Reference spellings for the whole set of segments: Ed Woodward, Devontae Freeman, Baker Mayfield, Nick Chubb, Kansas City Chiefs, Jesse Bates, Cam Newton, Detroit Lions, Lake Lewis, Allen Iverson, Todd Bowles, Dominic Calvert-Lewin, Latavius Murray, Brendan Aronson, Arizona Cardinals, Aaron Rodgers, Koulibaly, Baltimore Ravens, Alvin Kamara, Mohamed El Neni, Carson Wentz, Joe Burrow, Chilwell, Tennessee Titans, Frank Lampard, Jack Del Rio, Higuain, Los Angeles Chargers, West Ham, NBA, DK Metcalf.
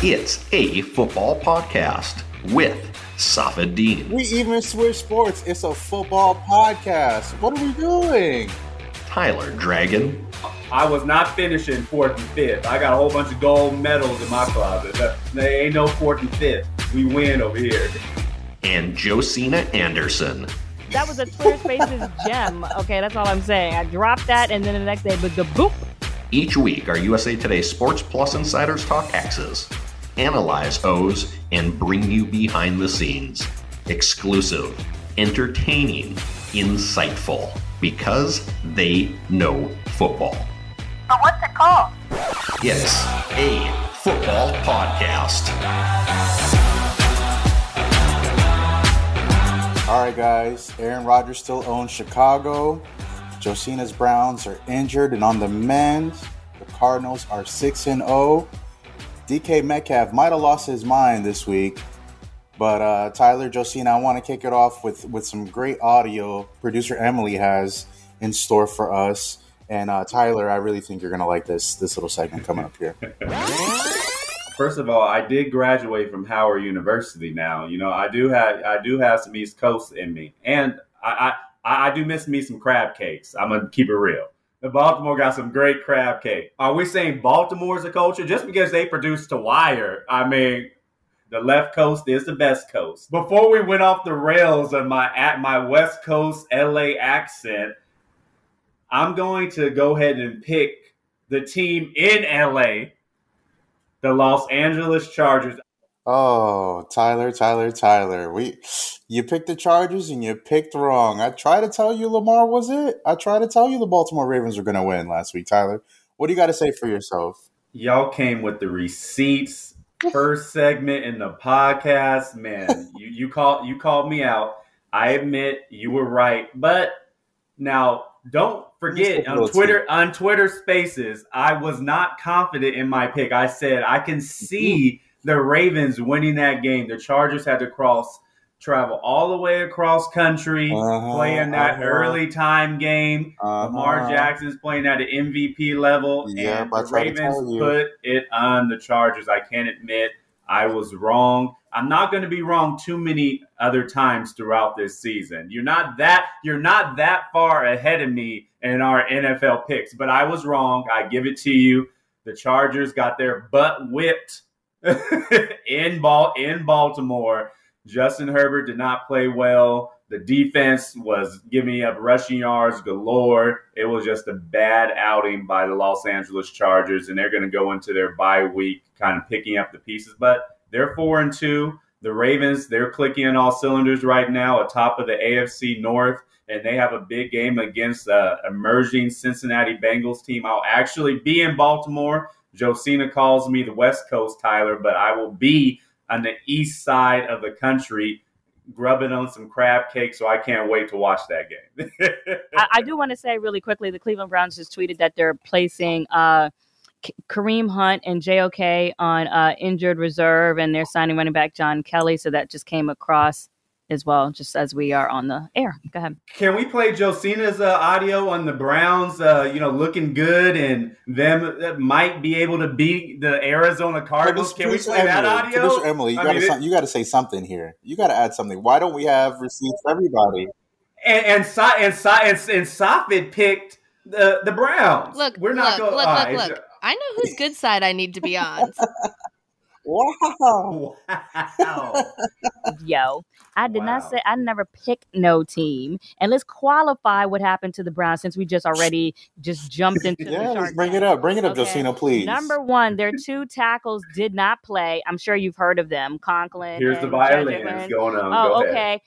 It's a football podcast with Safadine. We even switch sports. It's a football podcast. What are we doing? Tyler Dragon. I was not finishing 4th and 5th. I got a whole bunch of gold medals in my closet. There ain't no 4th and 5th. We win over here. And Josina Anderson. That was a Twitter Spaces gem. Okay, that's all I'm saying. I dropped that, and then the next day, but the boop. Each week, our USA Today Sports Plus insiders talk X's, analyze O's, and bring you behind the scenes. Exclusive, entertaining, insightful, because they know football. But what's it called? It's a football podcast. All right, guys, Aaron Rodgers still owns Chicago. Josina's Browns are injured and on the mend. The Cardinals are 6-0. DK Metcalf might have lost his mind this week. But Tyler, Josina, I want to kick it off with some great audio producer Emily has in store for us. And Tyler, I really think you're going to like this little segment coming up here. First of all, I did graduate from Howard University now. You know, I do have some East Coast in me. And I do miss me some crab cakes. I'm going to keep it real. The Baltimore got some great crab cake. Are we saying Baltimore's a culture? Just because they produced to wire, I mean, the left coast is the best coast. Before we went off the rails of my West Coast LA accent, I'm going to go ahead and pick the team in LA, the Los Angeles Chargers. Oh, Tyler. You picked the Chargers and you picked wrong. I tried to tell you Lamar was it. I tried to tell you the Baltimore Ravens were going to win last week, Tyler. What do you got to say for yourself? Y'all came with the receipts. First segment in the podcast. Man, you called me out. I admit you were right. But now don't forget on Twitter Spaces, I was not confident in my pick. I said I can see the Ravens winning that game. The Chargers had to travel all the way across country, playing that early time game. Lamar Jackson's playing at an MVP level, and the Ravens put it on the Chargers. I can't admit I was wrong. I'm not going to be wrong too many other times throughout this season. You're not that far ahead of me in our NFL picks, but I was wrong. I give it to you. The Chargers got their butt whipped in Baltimore. Justin Herbert did not play well. The defense was giving up rushing yards galore. It was just a bad outing by the Los Angeles Chargers, and they're going to go into their bye week kind of picking up the pieces. But they're 4-2. The Ravens, they're clicking on all cylinders right now atop of the AFC North, and they have a big game against the emerging Cincinnati Bengals team. I'll actually be in Baltimore. Josina calls me the West Coast, Tyler, but I will be on the east side of the country grubbing on some crab cake, so I can't wait to watch that game. I do want to say really quickly, the Cleveland Browns just tweeted that they're placing Kareem Hunt and JOK on injured reserve, and they're signing running back John Kelly, so that just came across as well, just as we are on the air. Go ahead. Can we play Josina's audio on the Browns, looking good and them that might be able to beat the Arizona Cardinals? Can we play that audio? Producer Emily, you got to say something here. You got to add something. Why don't we have receipts for everybody? And Safid picked the Browns. Look. I know whose good side I need to be on. Wow. Yo, I did not say I never picked no team. And let's qualify what happened to the Browns since we just jumped into the Chargers. Bring it up, okay. Josina, please. Number one, their two tackles did not play. I'm sure you've heard of them. Conklin. Here's the violin going on. Oh, go okay.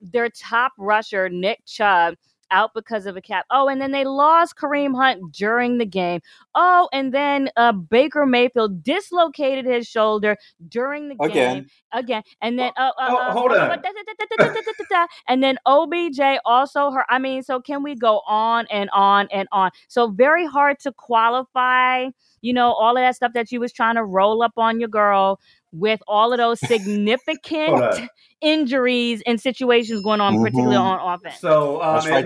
Their top rusher, Nick Chubb, out because of a cap. Oh, and then they lost Kareem Hunt during the game. Oh, and then Baker Mayfield dislocated his shoulder during the game. Again. And then hold on. And then OBJ also hurt. I mean, so can we go on and on and on? So very hard to qualify, all of that stuff that you was trying to roll up on your girl with all of those significant injuries and situations going on, particularly on offense. So, hold on.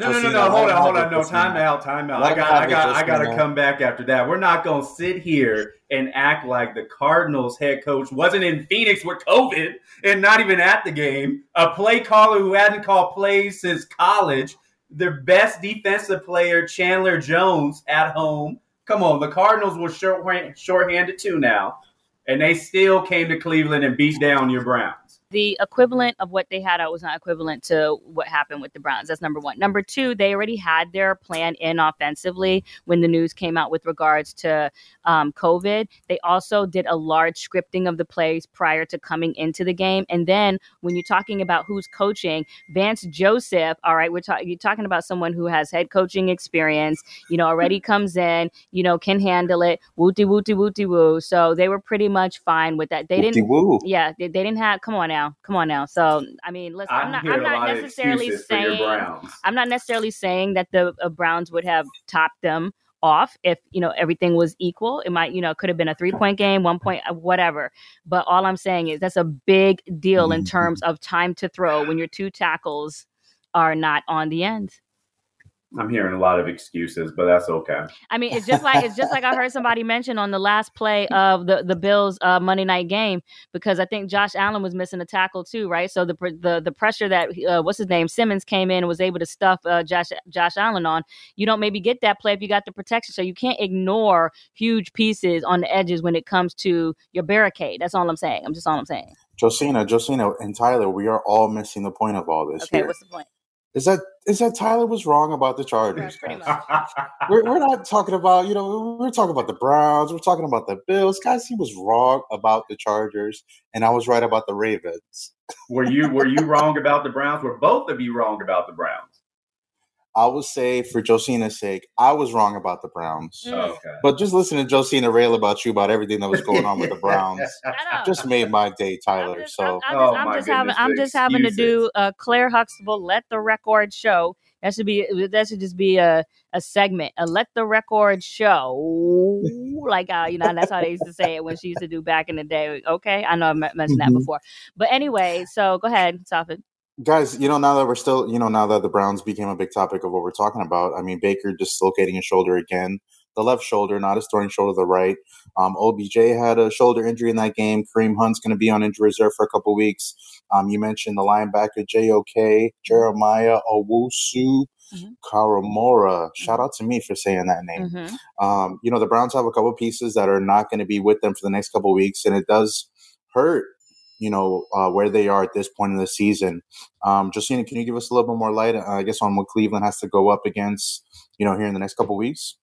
No, time out. I got to come back after that. We're not going to sit here and act like the Cardinals head coach wasn't in Phoenix with COVID and not even at the game. A play caller who hadn't called plays since college. Their best defensive player, Chandler Jones, at home. Come on, the Cardinals were shorthanded too now, and they still came to Cleveland and beat down your Browns. The equivalent of what they had out was not equivalent to what happened with the Browns. That's number one. Number two, they already had their plan in offensively when the news came out with regards to COVID. They also did a large scripting of the plays prior to coming into the game. And then when you're talking about who's coaching, Vance Joseph, all right, you're talking about someone who has head coaching experience, already comes in, can handle it, wooty woo. So they were pretty much fine with that. They didn't, yeah, they didn't have, come on now. So, I mean, listen, I'm not necessarily saying that the Browns would have topped them off if, everything was equal. It might, could have been a 3-point game, 1 point, whatever. But all I'm saying is that's a big deal in terms of time to throw when your two tackles are not on the end. I'm hearing a lot of excuses, but that's okay. I mean, it's just like I heard somebody mention on the last play of the Bills Monday night game, because I think Josh Allen was missing a tackle too, right? So the pressure that Simmons came in and was able to stuff Josh Allen on. You don't maybe get that play if you got the protection. So you can't ignore huge pieces on the edges when it comes to your barricade. That's all I'm saying. Josina and Tyler, we are all missing the point of all this. Okay, what's the point? Is that Tyler was wrong about the Chargers? We're not talking about, we're talking about the Browns. We're talking about the Bills. Guys, he was wrong about the Chargers, and I was right about the Ravens. Were you wrong about the Browns? Were both of you wrong about the Browns? I would say, for Josina's sake, I was wrong about the Browns. Okay. But just listening to Josina rail about everything that was going on with the Browns just made my day, Tyler. I'm just having to do Claire Huxtable, Let the Record Show. That should just be a segment, a Let the Record Show. That's how they used to say it when she used to do back in the day. Okay, I know I mentioned that before. But anyway, so go ahead, stop it. Guys, now that the Browns became a big topic of what we're talking about, I mean, Baker dislocating his shoulder again, the left shoulder, not his throwing shoulder, the right. OBJ had a shoulder injury in that game. Kareem Hunt's going to be on injury reserve for a couple weeks. You mentioned the linebacker, JOK, Jeremiah Owusu, Karamora. Shout out to me for saying that name. The Browns have a couple pieces that are not going to be with them for the next couple weeks, and it does hurt. Where they are at this point in the season. Josina, can you give us a little bit more light, I guess, on what Cleveland has to go up against, here in the next couple of weeks?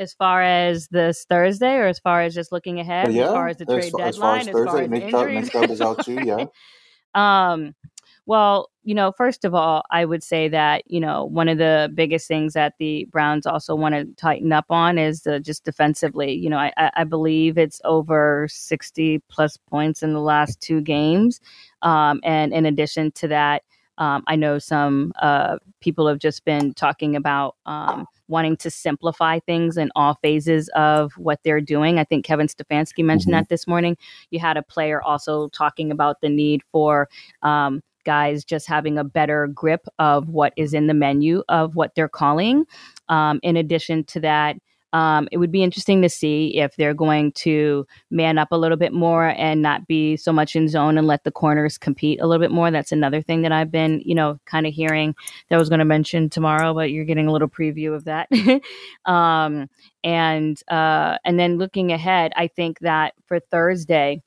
As far as this Thursday, or as far as just looking ahead, as far as the trade deadline, as far as Nick Chubb is out too, yeah. Well, first of all, I would say that, one of the biggest things that the Browns also want to tighten up on is just defensively. I believe it's over 60-plus points in the last two games. And in addition to that, I know some people have just been talking about wanting to simplify things in all phases of what they're doing. I think Kevin Stefanski mentioned that this morning. You had a player also talking about the need for guys just having a better grip of what is in the menu of what they're calling. In addition to that, it would be interesting to see if they're going to man up a little bit more and not be so much in zone and let the corners compete a little bit more. That's another thing that I've been, kind of hearing that I was going to mention tomorrow, but you're getting a little preview of that. And then looking ahead, I think that for Thursday,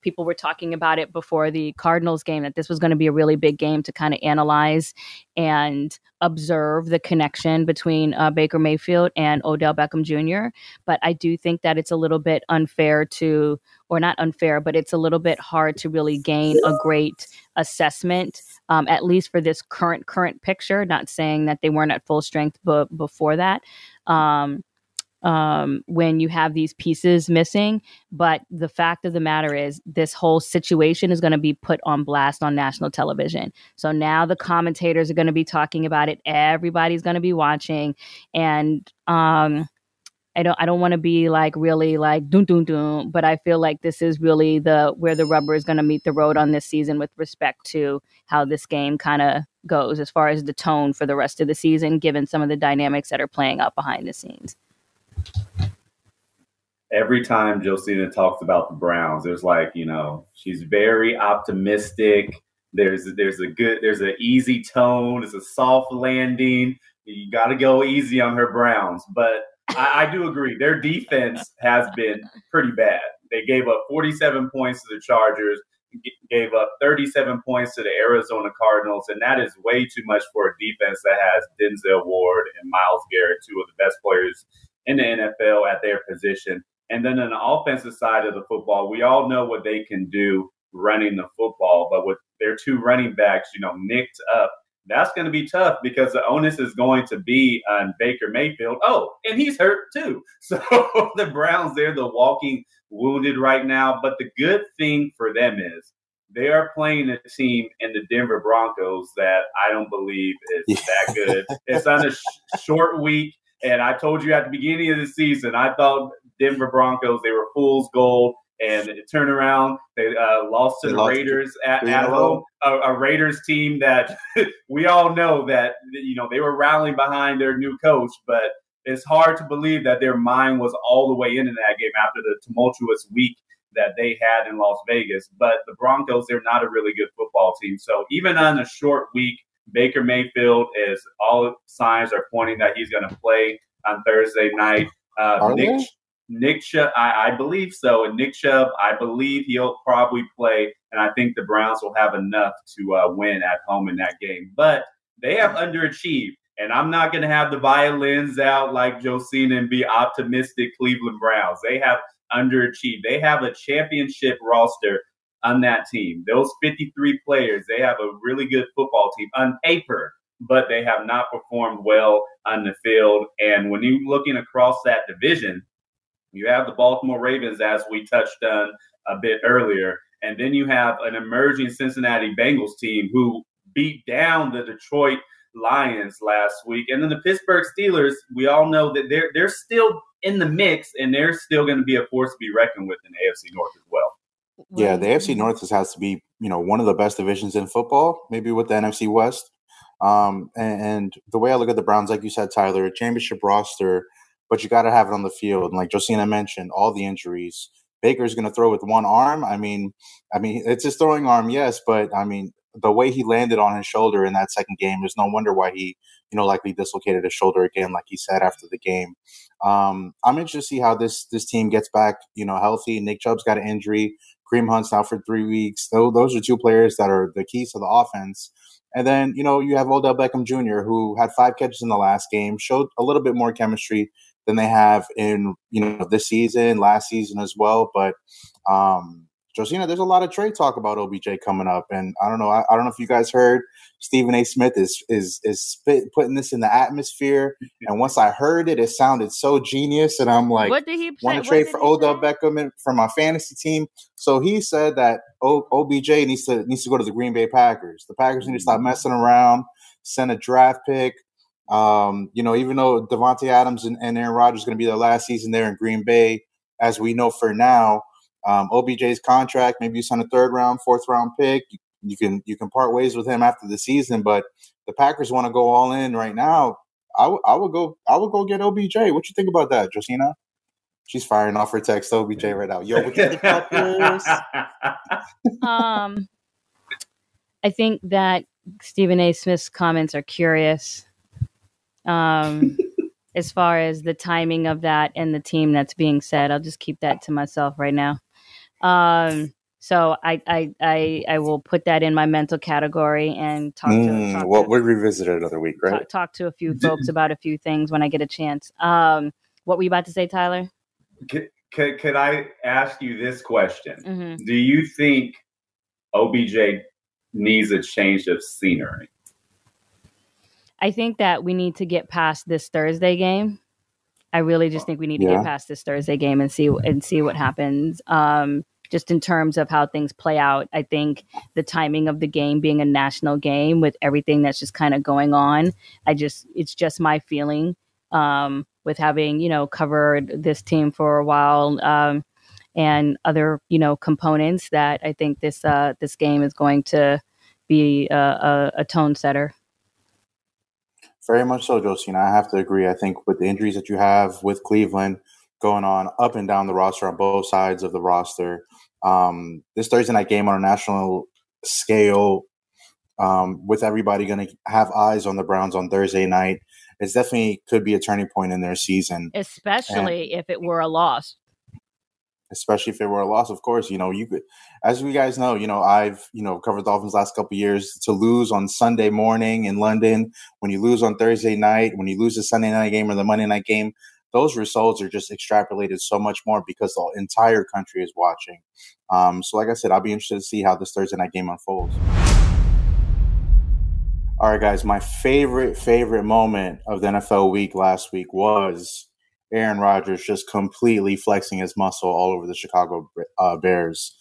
people were talking about it before the Cardinals game, that this was going to be a really big game to kind of analyze and observe the connection between Baker Mayfield and Odell Beckham Jr. But I do think that it's a little bit unfair to, or not unfair, but it's a little bit hard to really gain a great assessment, at least for this current picture, not saying that they weren't at full strength before that. When you have these pieces missing. But the fact of the matter is this whole situation is going to be put on blast on national television. So now the commentators are going to be talking about it. Everybody's going to be watching. And I don't want to be like really like dun dun dun, but I feel like this is really where the rubber is going to meet the road on this season with respect to how this game kind of goes as far as the tone for the rest of the season, given some of the dynamics that are playing out behind the scenes. Every time Josina talks about the Browns, there's like, you know, she's very optimistic. There's an easy tone. It's a soft landing. You got to go easy on her Browns, but I do agree. Their defense has been pretty bad. They gave up 47 points to the Chargers, gave up 37 points to the Arizona Cardinals, and that is way too much for a defense that has Denzel Ward and Myles Garrett, two of the best players in the NFL at their position. And then on the offensive side of the football, we all know what they can do running the football, but with their two running backs, you know, nicked up, that's going to be tough because the onus is going to be on Baker Mayfield. Oh, and he's hurt too. So the Browns, they're the walking wounded right now. But the good thing for them is they are playing a team in the Denver Broncos that I don't believe is that good. It's on a short week. And I told you at the beginning of the season, I thought Denver Broncos, they were fool's gold. And turn around, they lost to the Raiders at home, a Raiders team that we all know that, you know, they were rallying behind their new coach. But it's hard to believe that their mind was all the way into that game after the tumultuous week that they had in Las Vegas. But the Broncos, they're not a really good football team. So even on a short week, Baker Mayfield is all signs are pointing that he's going to play on Thursday night. Nick Chubb, I believe so. And Nick Chubb, I believe he'll probably play. And I think the Browns will have enough to win at home in that game. But they have underachieved. And I'm not going to have the violins out like Josina and be optimistic Cleveland Browns. They have underachieved. They have a championship roster on that team. Those 53 players, they have a really good football team on paper, but they have not performed well on the field. And when you're looking across that division, you have the Baltimore Ravens, as we touched on a bit earlier, and then you have an emerging Cincinnati Bengals team who beat down the Detroit Lions last week. And then the Pittsburgh Steelers, we all know that they're still in the mix, and they're still going to be a force to be reckoned with in the AFC North as well. Yeah, the AFC North has to be, you know, one of the best divisions in football, maybe with the NFC West. And the way I look at the Browns, like you said, Tyler, a championship roster, but you got to have it on the field. And like Josina mentioned, all the injuries. Baker's going to throw with one arm. I mean, it's his throwing arm, yes, but I mean, the way he landed on his shoulder in that second game, there's no wonder why he, you know, likely dislocated his shoulder again, like he said after the game. I'm interested to see how this team gets back, you know, healthy. Nick Chubb's got an injury. Kareem Hunt's out for 3 weeks. Those are two players that are the keys to the offense. And then, you know, you have Odell Beckham Jr., who had 5 catches in the last game, showed a little bit more chemistry than they have in, you know, this season, last season as well. But, Josina, there's a lot of trade talk about OBJ coming up. And I don't know. I don't know if you guys heard Stephen A. Smith is putting this in the atmosphere. And once I heard it, it sounded so genius. And I'm like, what did he want to trade for Odell Beckham for my fantasy team? So he said that OBJ needs to go to the Green Bay Packers. The Packers need to stop messing around, send a draft pick. You know, even though Davante Adams and Aaron Rodgers are going to be their last season there in Green Bay, as we know for now, OBJ's contract, maybe you sign a 3rd round, 4th round pick. You can part ways with him after the season, but the Packers want to go all in right now. I would go get OBJ. What you think about that, Josina? She's firing off her text to OBJ right now. Yo, what you think about this? I think that Stephen A. Smith's comments are curious. As far as the timing of that and the team that's being said, I'll just keep that to myself right now. So I will put that in my mental category and talk to we'll revisit it another week, right? Talk to a few folks about a few things when I get a chance. What were you about to say, Tyler? Could I ask you this question? Mm-hmm. Do you think OBJ needs a change of scenery? I think that we need to get past this Thursday game. I really just think we need to get past this Thursday game and see what happens. Just in terms of how things play out, I think the timing of the game being a national game with everything that's just kind of going on, it's just my feeling with having, you know, covered this team for a while, and other, you know, components, that I think this this game is going to be a tone setter. Very much so, Josina. I have to agree. I think with the injuries that you have with Cleveland going on up and down the roster on both sides of the roster, this Thursday night game on a national scale, with everybody going to have eyes on the Browns on Thursday night, it definitely could be a turning point in their season. Especially if it were a loss. Especially if it were a loss, of course. You know, you could, as we guys know, you know, I've, you know, covered the Dolphins last couple of years. To lose on Sunday morning in London, when you lose on Thursday night, when you lose the Sunday night game or the Monday night game, those results are just extrapolated so much more because the entire country is watching. So like I said, I'll be interested to see how this Thursday night game unfolds. All right, guys, my favorite moment of the NFL week last week was Aaron Rodgers just completely flexing his muscle all over the Chicago Bears.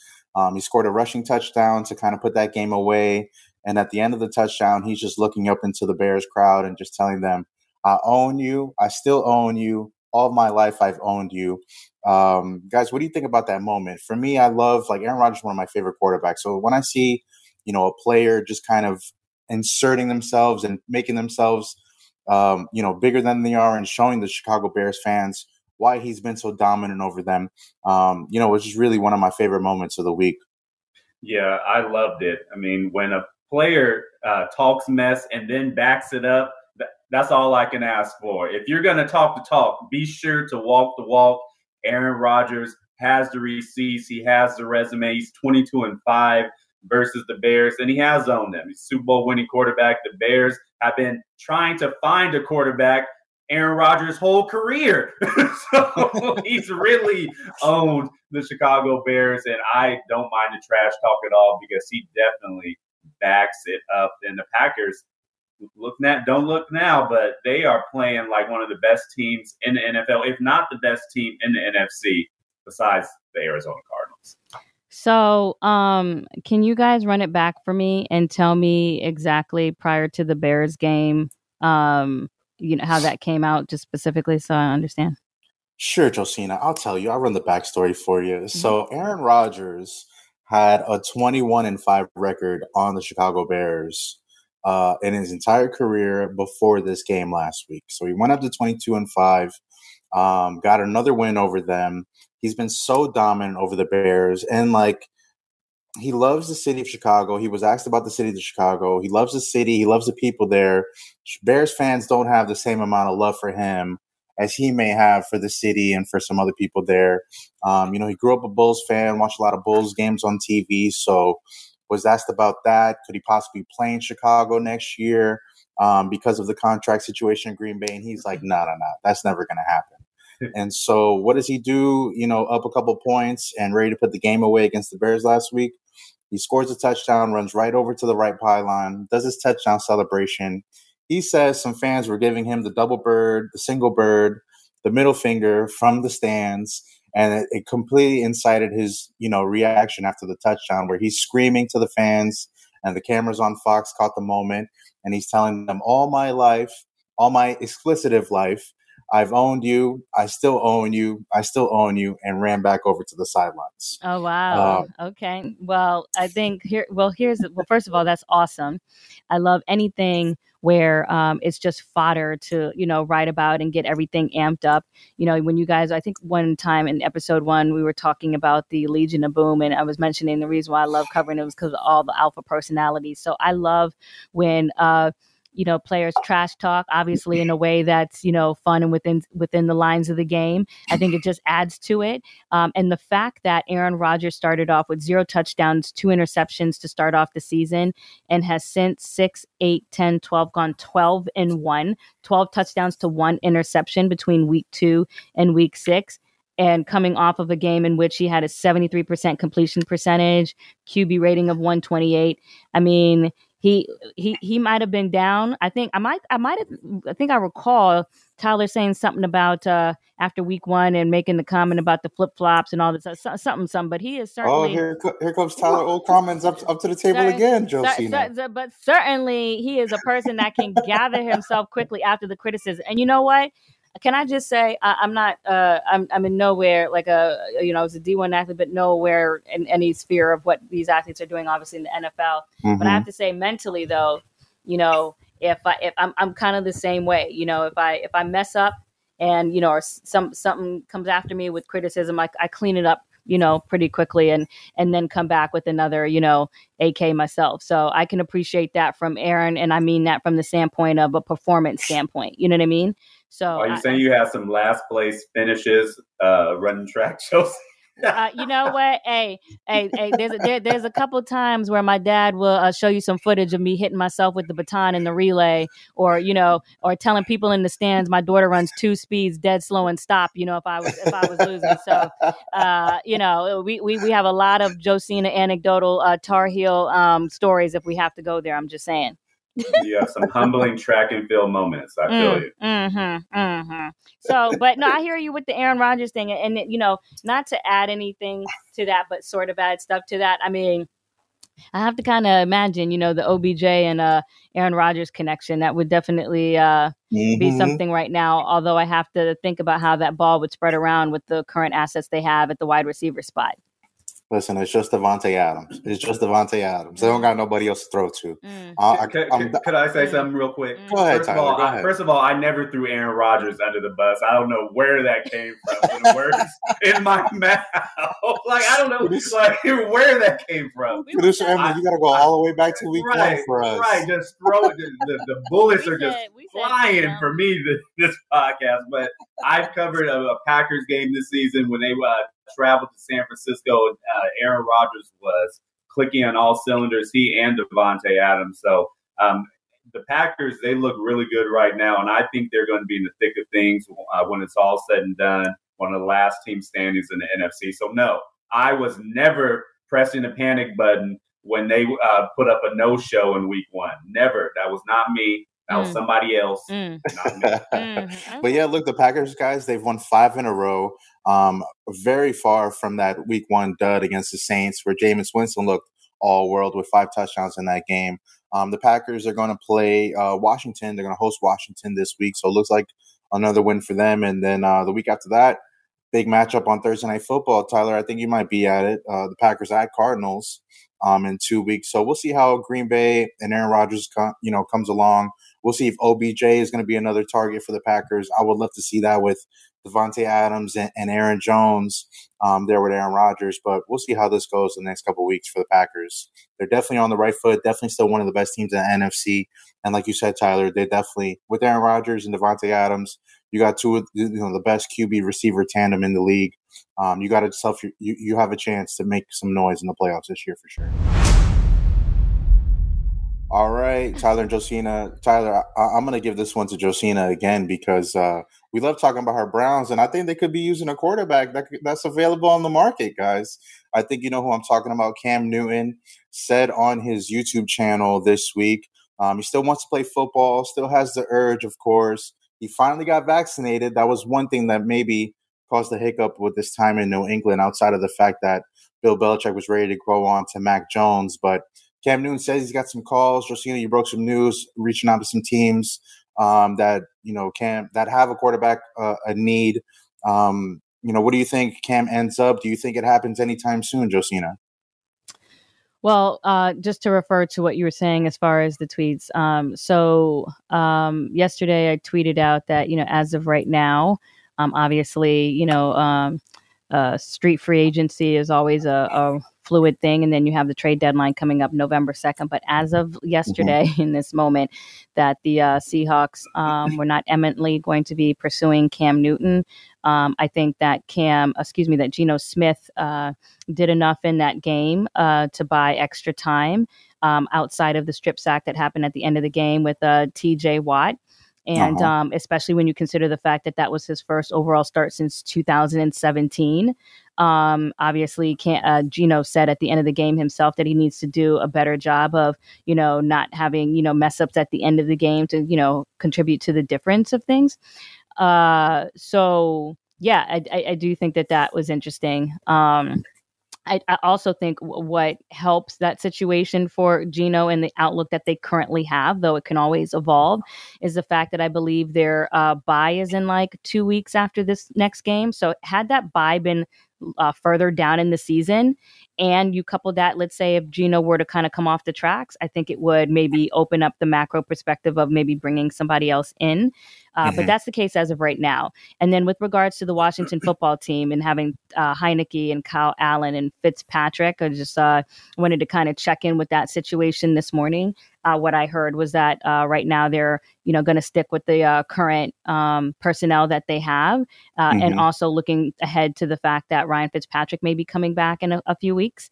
He scored a rushing touchdown to kind of put that game away. And at the end of the touchdown, he's just looking up into the Bears crowd and just telling them, I own you. I still own you. All of my life, I've owned you. Guys, what do you think about that moment? For me, I love, like, Aaron Rodgers is one of my favorite quarterbacks. So when I see, you know, a player just kind of inserting themselves and making themselves you know, bigger than they are and showing the Chicago Bears fans why he's been so dominant over them. You know, it's just really one of my favorite moments of the week. Yeah, I loved it. I mean, when a player talks mess and then backs it up, that's all I can ask for. If you're going to talk the talk, be sure to walk the walk. Aaron Rodgers has the receipts. He has the resume. He's 22-5. Versus the Bears, and he has owned them. He's Super Bowl winning quarterback. The Bears have been trying to find a quarterback Aaron Rodgers' whole career. So he's really owned the Chicago Bears, and I don't mind the trash talk at all because he definitely backs it up. And the Packers, don't look now, but they are playing like one of the best teams in the NFL, if not the best team in the NFC, besides the Arizona Cardinals. So can you guys run it back for me and tell me exactly prior to the Bears game, you know, how that came out just specifically so I understand? Sure, Josina. I'll tell you. I'll run the backstory for you. Mm-hmm. So Aaron Rodgers had a 21-5 record on the Chicago Bears in his entire career before this game last week. So he went up to 22-5, got another win over them. He's been so dominant over the Bears, and like, he loves the city of Chicago. He was asked about the city of Chicago. He loves the city. He loves the people there. Bears fans don't have the same amount of love for him as he may have for the city and for some other people there. You know, he grew up a Bulls fan, watched a lot of Bulls games on TV. So was asked about that. Could he possibly play in Chicago next year because of the contract situation in Green Bay? And he's like, no, that's never going to happen. And so what does he do, you know, up a couple points and ready to put the game away against the Bears last week? He scores a touchdown, runs right over to the right pylon, does his touchdown celebration. He says some fans were giving him the double bird, the single bird, the middle finger from the stands, and it completely incited his, you know, reaction after the touchdown where he's screaming to the fans, and the cameras on Fox caught the moment, and he's telling them, all my life, all my explicative life, I've owned you. I still own you. I still own you, and ran back over to the sidelines. Oh, wow. Okay. Well, I think first of all, that's awesome. I love anything where it's just fodder to, you know, write about and get everything amped up. You know, when you guys, I think one time in episode 1, we were talking about the Legion of Boom, and I was mentioning the reason why I love covering it was because of all the alpha personalities. So I love when, you know, players trash talk, obviously in a way that's, you know, fun and within the lines of the game. I think it just adds to it. And the fact that Aaron Rodgers started off with 0 touchdowns, 2 interceptions to start off the season, and has since 6, 8, 10, 12 gone 12-1, 12 touchdowns to 1 interception between week 2 and week 6. And coming off of a game in which he had a 73% completion percentage, QB rating of 128. I mean, He might have been down. I think I recall Tyler saying something about after week 1 and making the comment about the flip flops and all this something. But he is certainly. Oh, here comes Tyler Old Commons up to the table again, Josina. But certainly he is a person that can gather himself quickly after the criticism. And you know what? can I just say I'm in nowhere like I was a D1 athlete, but nowhere in any sphere of what these athletes are doing, obviously in the NFL. Mm-hmm. But I have to say mentally though, if I'm kind of the same way, if I mess up and, or something comes after me with criticism, I clean it up, pretty quickly and then come back with another, AK myself. So I can appreciate that from Aaron. And I mean that from the standpoint of a performance standpoint, you know what I mean? So are you saying you have some last place finishes, running track shows? You know what? Hey, there's a couple times where my dad will show you some footage of me hitting myself with the baton in the relay, or telling people in the stands my daughter runs 2 speeds, dead slow and stop. If I was losing, so we have a lot of Josina anecdotal Tar Heel stories if we have to go there. I'm just saying. You have some humbling track and field moments. I feel you. Mm-hmm, mm-hmm. So, but no, I hear you with the Aaron Rodgers thing, and not to add anything to that, but sort of add stuff to that. I mean, I have to kind of imagine, the OBJ and Aaron Rodgers connection. That would definitely be something right now. Although I have to think about how that ball would spread around with the current assets they have at the wide receiver spot. Listen, it's just Davante Adams. They don't got nobody else to throw to. Could I say something real quick? Go ahead, Tyler. First of all, I never threw Aaron Rodgers under the bus. I don't know where that came from. The words in my mouth. I don't know where that came from. Producer Emily, you got to go all the way back to week one for us. Right, just throw it. The bullets are just flying for me this podcast. But I've covered a Packers game this season when they traveled to San Francisco. Aaron Rodgers was clicking on all cylinders, he and Davante Adams. So the Packers, they look really good right now, and I think they're going to be in the thick of things when it's all said and done, one of the last team standings in the NFC. So, no, I was never pressing the panic button when they put up a no-show in week one. Never. That was not me. That was somebody else. Not me. But, yeah, look, the Packers, guys, they've won 5 in a row. Very far from that week one dud against the Saints where Jameis Winston looked all world with 5 touchdowns in that game. The Packers are going to play Washington. They're going to host Washington this week. So it looks like another win for them. And then the week after that, big matchup on Thursday Night Football. Tyler, I think you might be at it. The Packers at Cardinals in 2 weeks. So we'll see how Green Bay and Aaron Rodgers comes along. We'll see if OBJ is going to be another target for the Packers. I would love to see that with Davante Adams and Aaron Jones there with Aaron Rodgers. But we'll see how this goes the next couple of weeks for the Packers. They're definitely on the right foot, definitely still one of the best teams in the NFC. And like you said, Tyler, they definitely, with Aaron Rodgers and Davante Adams, you got two of the best QB receiver tandem in the league. You got yourself, you have a chance to make some noise in the playoffs this year for sure. All right, Tyler and Josina. Tyler, I'm going to give this one to Josina again because we love talking about her Browns, and I think they could be using a quarterback that's available on the market, guys. I think you know who I'm talking about. Cam Newton said on his YouTube channel this week, he still wants to play football, still has the urge, of course. He finally got vaccinated. That was one thing that maybe caused the hiccup with this time in New England outside of the fact that Bill Belichick was ready to go on to Mac Jones, but Cam Newton says he's got some calls. Josina, you broke some news, reaching out to some teams that have a quarterback a need. What do you think Cam ends up? Do you think it happens anytime soon, Josina? Well, just to refer to what you were saying as far as the tweets. Yesterday I tweeted out that as of right now, obviously street free agency is always a fluid thing. And then you have the trade deadline coming up November 2nd. But as of yesterday, in this moment, that the Seahawks were not eminently going to be pursuing Cam Newton. I think that that Geno Smith did enough in that game to buy extra time outside of the strip sack that happened at the end of the game with TJ Watt. And especially when you consider the fact that was his first overall start since 2017. Obviously, Geno said at the end of the game himself that he needs to do a better job of, not having, mess ups at the end of the game to, contribute to the difference of things. So, yeah, I do think that was interesting. I also think what helps that situation for Geno and the outlook that they currently have, though it can always evolve, is the fact that I believe their bye is in like 2 weeks after this next game. So had that bye been further down in the season, and you couple that, let's say if Geno were to kind of come off the tracks, I think it would maybe open up the macro perspective of maybe bringing somebody else in. But that's the case as of right now. And then with regards to the Washington football team and having Heinicke and Kyle Allen and Fitzpatrick, I just wanted to kind of check in with that situation this morning. What I heard was that right now they're, going to stick with the current personnel that they have, and also looking ahead to the fact that Ryan Fitzpatrick may be coming back in a few weeks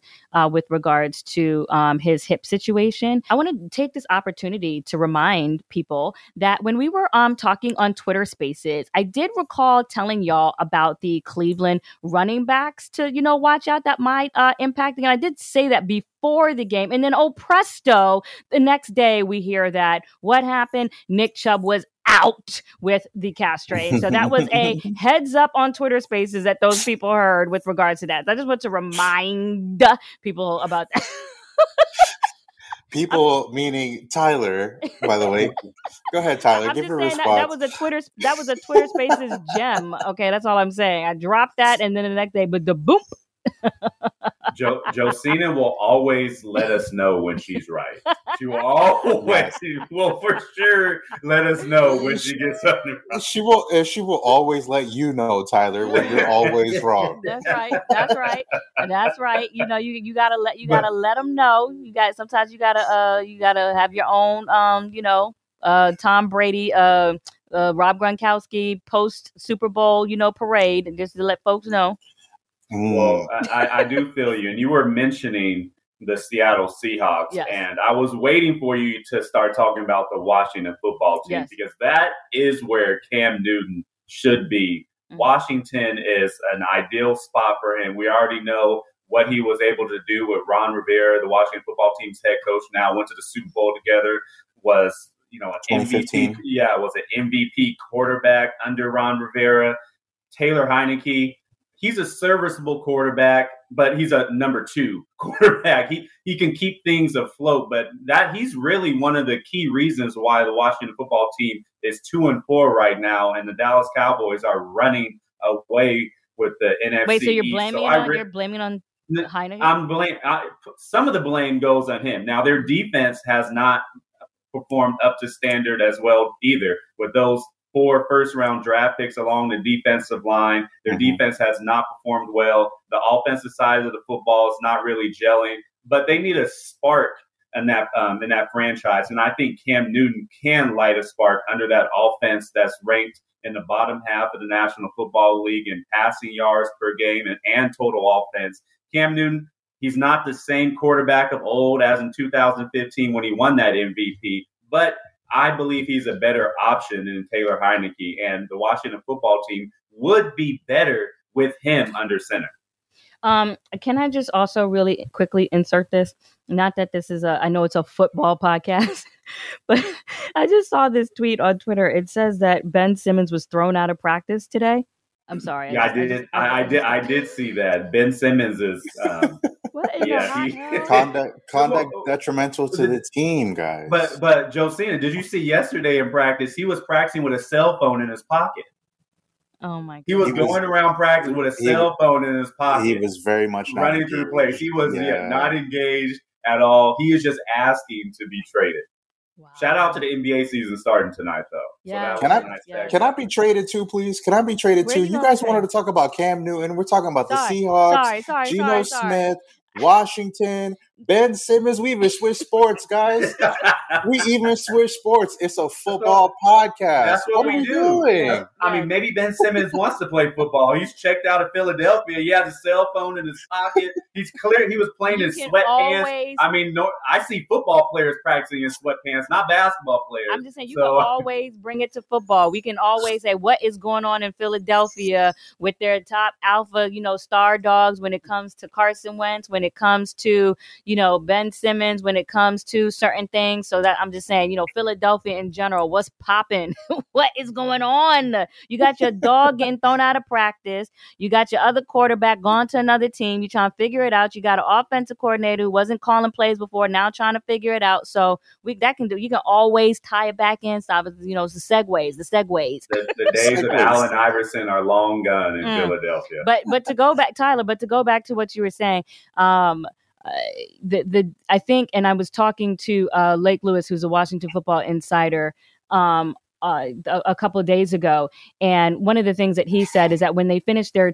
with regards to his hip situation. I want to take this opportunity to remind people that when we were talking on Twitter Spaces, I did recall telling y'all about the Cleveland running backs to, watch out, that might impact. And I did say that before the game. And then, oh, presto, the next day we hear that what happened? Nick Chubb was out with the castrain. So that was a heads up on Twitter Spaces that those people heard with regards to that. I just want to remind people about that. People, meaning Tyler, by the way. Go ahead, Tyler. Give her a response. That was a Twitter Spaces gem. Okay, that's all I'm saying. I dropped that, and then the next day, but the boop. Josina will always let us know when she's right. She will always, for sure, let us know when she gets something wrong. She will always let you know, Tyler, when you're always wrong. That's right. You gotta let them know. Sometimes you gotta have your own, Tom Brady, Rob Gronkowski post Super Bowl, parade, just to let folks know. Well, I do feel you. And you were mentioning the Seattle Seahawks. Yes. And I was waiting for you to start talking about the Washington football team, because that is where Cam Newton should be. Mm-hmm. Washington is an ideal spot for him. We already know what he was able to do with Ron Rivera, the Washington football team's head coach. Now went to the Super Bowl together, was, an MVP. Yeah, was an MVP quarterback under Ron Rivera. Taylor Heinicke. He's a serviceable quarterback, but he's a number two quarterback. He can keep things afloat, but that he's really one of the key reasons why the Washington football team is 2-4 right now, and the Dallas Cowboys are running away with the NFC. Wait, so you're blaming on Heinicke? Some of the blame goes on him. Now, their defense has not performed up to standard as well either, with those 4 first-round draft picks along the defensive line. Their defense has not performed well. The offensive side of the football is not really gelling, but they need a spark in that franchise. And I think Cam Newton can light a spark under that offense that's ranked in the bottom half of the National Football League in passing yards per game and total offense. Cam Newton, he's not the same quarterback of old as in 2015 when he won that MVP, but I believe he's a better option than Taylor Heinicke, and the Washington football team would be better with him under center. Can I just also really quickly insert this? Not that this is I know it's a football podcast, but I just saw this tweet on Twitter. It says that Ben Simmons was thrown out of practice today. I'm sorry. Yeah, I did see that. Ben Simmons is conduct detrimental to the team, guys. But Josina, did you see yesterday in practice? He was practicing with a cell phone in his pocket. Oh my God! He was going around practice with a cell phone in his pocket. He was very much running through the place. He was not engaged at all. He is just asking to be traded. Wow. Shout out to the NBA season starting tonight, though. Yeah. So can I be traded too, please? Can I be traded too? You guys wanted to talk about Cam Newton. We're talking about the Seahawks, Geno Smith, Washington, Ben Simmons. We even switch sports, guys. We even switch sports. It's a football podcast. That's what we do. Doing? I mean, maybe Ben Simmons wants to play football. He's checked out of Philadelphia. He has a cell phone in his pocket. He's clear. He was playing in sweatpants. I see football players practicing in sweatpants, not basketball players. I'm just saying, you can always bring it to football. We can always say what is going on in Philadelphia with their top alpha, star dogs when it comes to Carson Wentz, when it comes to you know, Ben Simmons when it comes to certain things. So that I'm just saying, you know, Philadelphia in general, what's popping? What is going on? You got your dog getting thrown out of practice. You got your other quarterback gone to another team. You're trying to figure it out. You got an offensive coordinator who wasn't calling plays before, now trying to figure it out. So you can always tie it back in. So, you know, it's the segues. The days of Allen Iverson are long gone in Philadelphia. But to go back, Tyler, to what you were saying, I think, and I was talking to Lake Lewis, who's a Washington football insider, a couple of days ago, and one of the things that he said is that when they finished their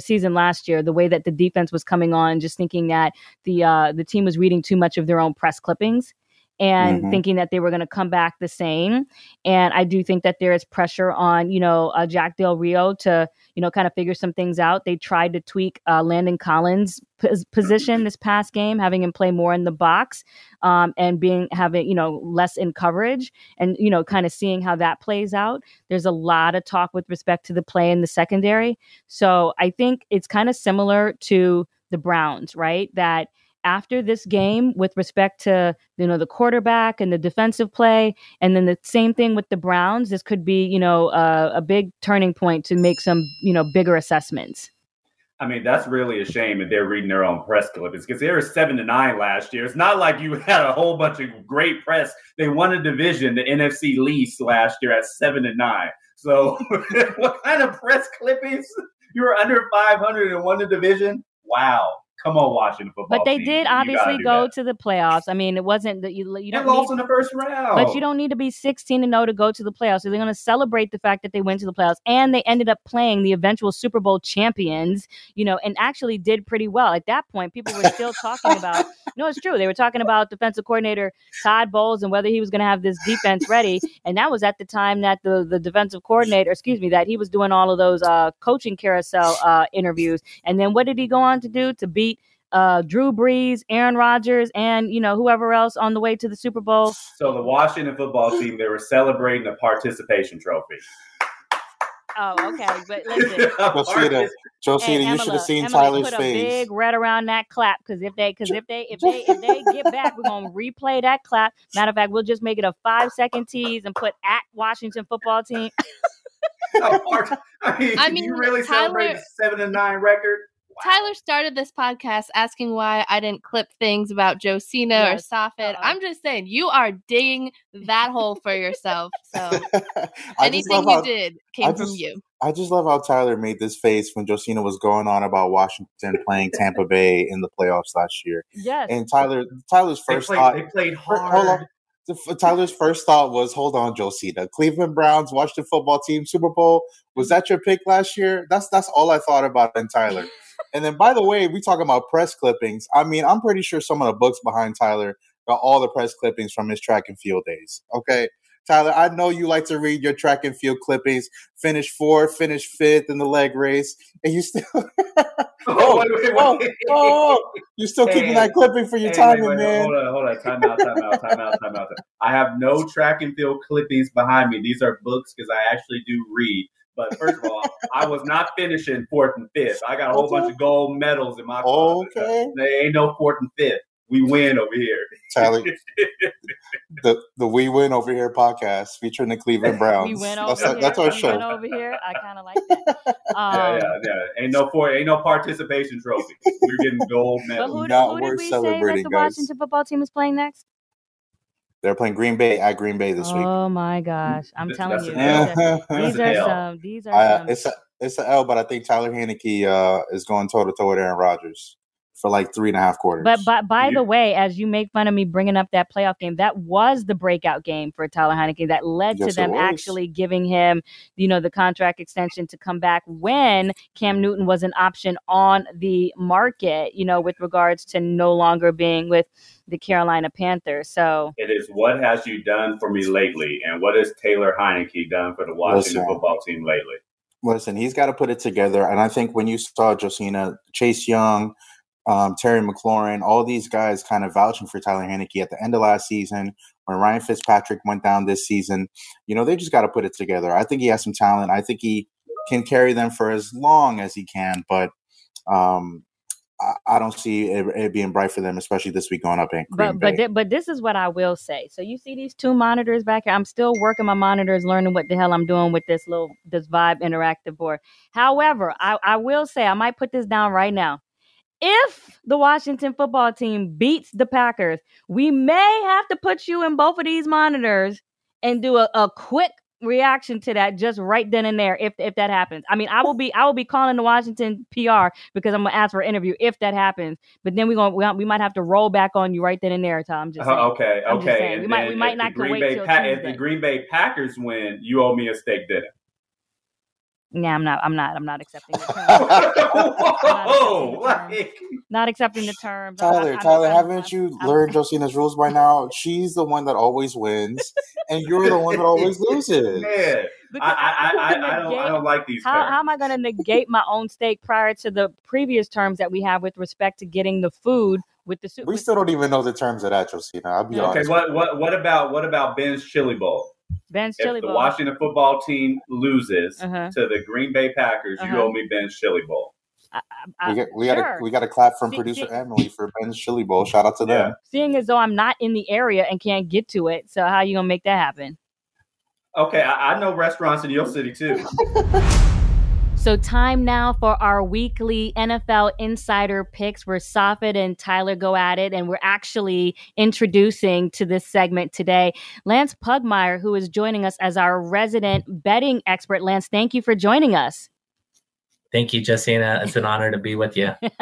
season last year, the way that the defense was coming on, just thinking that the team was reading too much of their own press clippings and thinking that they were going to come back the same. And I do think that there is pressure on, you know, Jack Del Rio to, you know, kind of figure some things out. They tried to tweak Landon Collins' position this past game, having him play more in the box and having, you know, less in coverage and, you know, kind of seeing how that plays out. There's a lot of talk with respect to the play in the secondary. So I think it's kind of similar to the Browns, right? That after this game with respect to, you know, the quarterback and the defensive play, and then the same thing with the Browns, this could be, you know, a big turning point to make some, you know, bigger assessments. I mean, that's really a shame if they're reading their own press clippings, because they were 7-9 last year. It's not like you had a whole bunch of great press. They won a division, the NFC least last year at 7-9. So what kind of press clippings? You were under 500 and won the division? Wow. Come on, Washington football. But they did obviously go to the playoffs. I mean, it wasn't that you don't lost in the first round. But you don't need to be 16-0 to go to the playoffs. So they're going to celebrate the fact that they went to the playoffs, and they ended up playing the eventual Super Bowl champions, you know, and actually did pretty well. At that point, people were still talking about. No, it's true. They were talking about defensive coordinator Todd Bowles and whether he was going to have this defense ready. And that was at the time that the defensive coordinator, that he was doing all of those coaching carousel interviews. And then what did he go on to do? To beat Drew Brees, Aaron Rodgers, and, you know, whoever else on the way to the Super Bowl. So the Washington football team, they were celebrating a participation trophy. Oh, okay. But listen, Josina, you should have seen Tyler's face. Big red around that clap, because if they get back, we're gonna replay that clap. Matter of fact, we'll just make it a 5-second tease and put at Washington football team. I mean, you really celebrate the 7-9 record? Wow. Tyler started this podcast asking why I didn't clip things about Josina or Safed. I'm just saying, you are digging that hole for yourself. So anything you did came from you. I just love how Tyler made this face when Josina was going on about Washington playing Tampa Bay in the playoffs last year. Yes. And Tyler's first thought. They played hard. Tyler's first thought was, hold on, Josina. Cleveland Browns, Washington football team, Super Bowl. Was that your pick last year? That's all I thought about in Tyler. And then, by the way, we talking about press clippings. I mean, I'm pretty sure some of the books behind Tyler got all the press clippings from his track and field days. Okay, Tyler, I know you like to read your track and field clippings. Finish 4th, finish 5th in the leg race, and you still you still keeping that clipping for your timing, man. Hold on, time out. I have no track and field clippings behind me. These are books because I actually do read. But first of all, I was not finishing 4th and 5th. I got a whole bunch of gold medals in my closet. Okay. There ain't no 4th and 5th. We win over here. Tyler, the We Win Over Here podcast featuring the Cleveland Browns. We win over here. That's our show. We win over here. I kind of like that. Ain't no participation trophy. We're getting gold medals. But who did we say that the Washington football team is playing next? They're playing Green Bay at Green Bay this week. Oh my gosh! I'm telling you, these are some. It's an L, but I think Taylor Heinicke is going toe to toe with Aaron Rodgers for like 3.5 quarters. But by the way, as you make fun of me bringing up that playoff game, that was the breakout game for Taylor Heinicke that led to them actually giving him, you know, the contract extension to come back when Cam Newton was an option on the market, you know, with regards to no longer being with the Carolina Panthers. So it is, what has you done for me lately? And what has Taylor Heinicke done for the Washington football team lately? Listen, he's got to put it together. And I think when you saw Josina, Chase Young, Terry McLaurin, all these guys kind of vouching for Taylor Heinicke at the end of last season, when Ryan Fitzpatrick went down this season, you know, they just got to put it together. I think he has some talent. I think he can carry them for as long as he can, but I don't see it being bright for them, especially this week going up in Green Bay. But this is what I will say. So you see these two monitors back here. I'm still working my monitors, learning what the hell I'm doing with this Vibe interactive board. However, I will say, I might put this down right now. If the Washington football team beats the Packers, we may have to put you in both of these monitors and do a quick reaction to that just right then and there if that happens. I mean, I will be calling the Washington PR because I'm gonna ask for an interview if that happens. But then we might have to roll back on you right then and there, Tom. Just saying. Okay. And we might not wait till Tuesday. If the Green Bay Packers win, you owe me a steak dinner. Yeah, I'm not accepting the term. Whoa, not accepting the term. Tyler, haven't you learned Josina's rules by now? She's the one that always wins, and you're the one that always loses. Man, I don't like these terms. How am I going to negate my own stake prior to the previous terms that we have with respect to getting the food with the soup? We still don't even know the terms of that, Josina. I'll be honest. Okay, what about Ben's Chili Bowl? Ben's Chili Bowl. If the Washington football team loses to the Green Bay Packers, you owe me Ben's Chili Bowl. We got a clap from producer Emily for Ben's Chili Bowl. Shout out to them. Seeing as though I'm not in the area and can't get to it, so how are you going to make that happen? Okay, I know restaurants in your city too. So time now for our weekly NFL Insider Picks where Safed and Tyler go at it, and we're actually introducing to this segment today Lance Pugmire, who is joining us as our resident betting expert. Lance, thank you for joining us. Thank you, Josina. It's an honor to be with you. All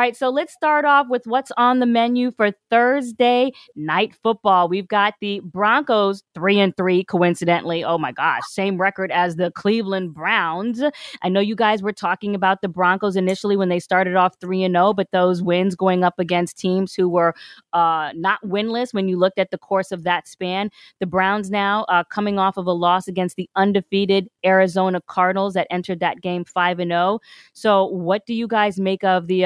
right, so let's start off with what's on the menu for Thursday night football. We've got the Broncos 3-3, coincidentally. Oh my gosh, same record as the Cleveland Browns. I know you guys were talking about the Broncos initially when they started off 3-0, but those wins going up against teams who were not winless when you looked at the course of that span. The Browns now coming off of a loss against the undefeated Arizona Cardinals that entered that game 5-0. So what do you guys make of the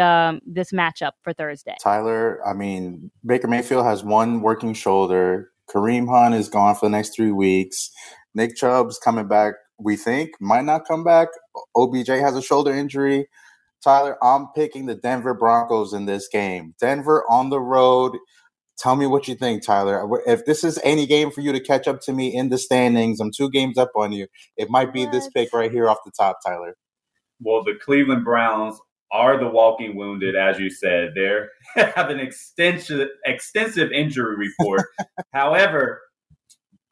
this matchup for Thursday? Tyler, I mean, Baker Mayfield has one working shoulder. Kareem Hunt is gone for the next 3 weeks. Nick Chubb's coming back, we think. Might not come back. OBJ has a shoulder injury. Tyler, I'm picking the Denver Broncos in this game. Denver on the road. Tell me what you think, Tyler. If this is any game for you to catch up to me in the standings, I'm 2 games up on you. It might be this pick right here off the top, Tyler. Well, the Cleveland Browns are the walking wounded, as you said. They have an extensive injury report. However,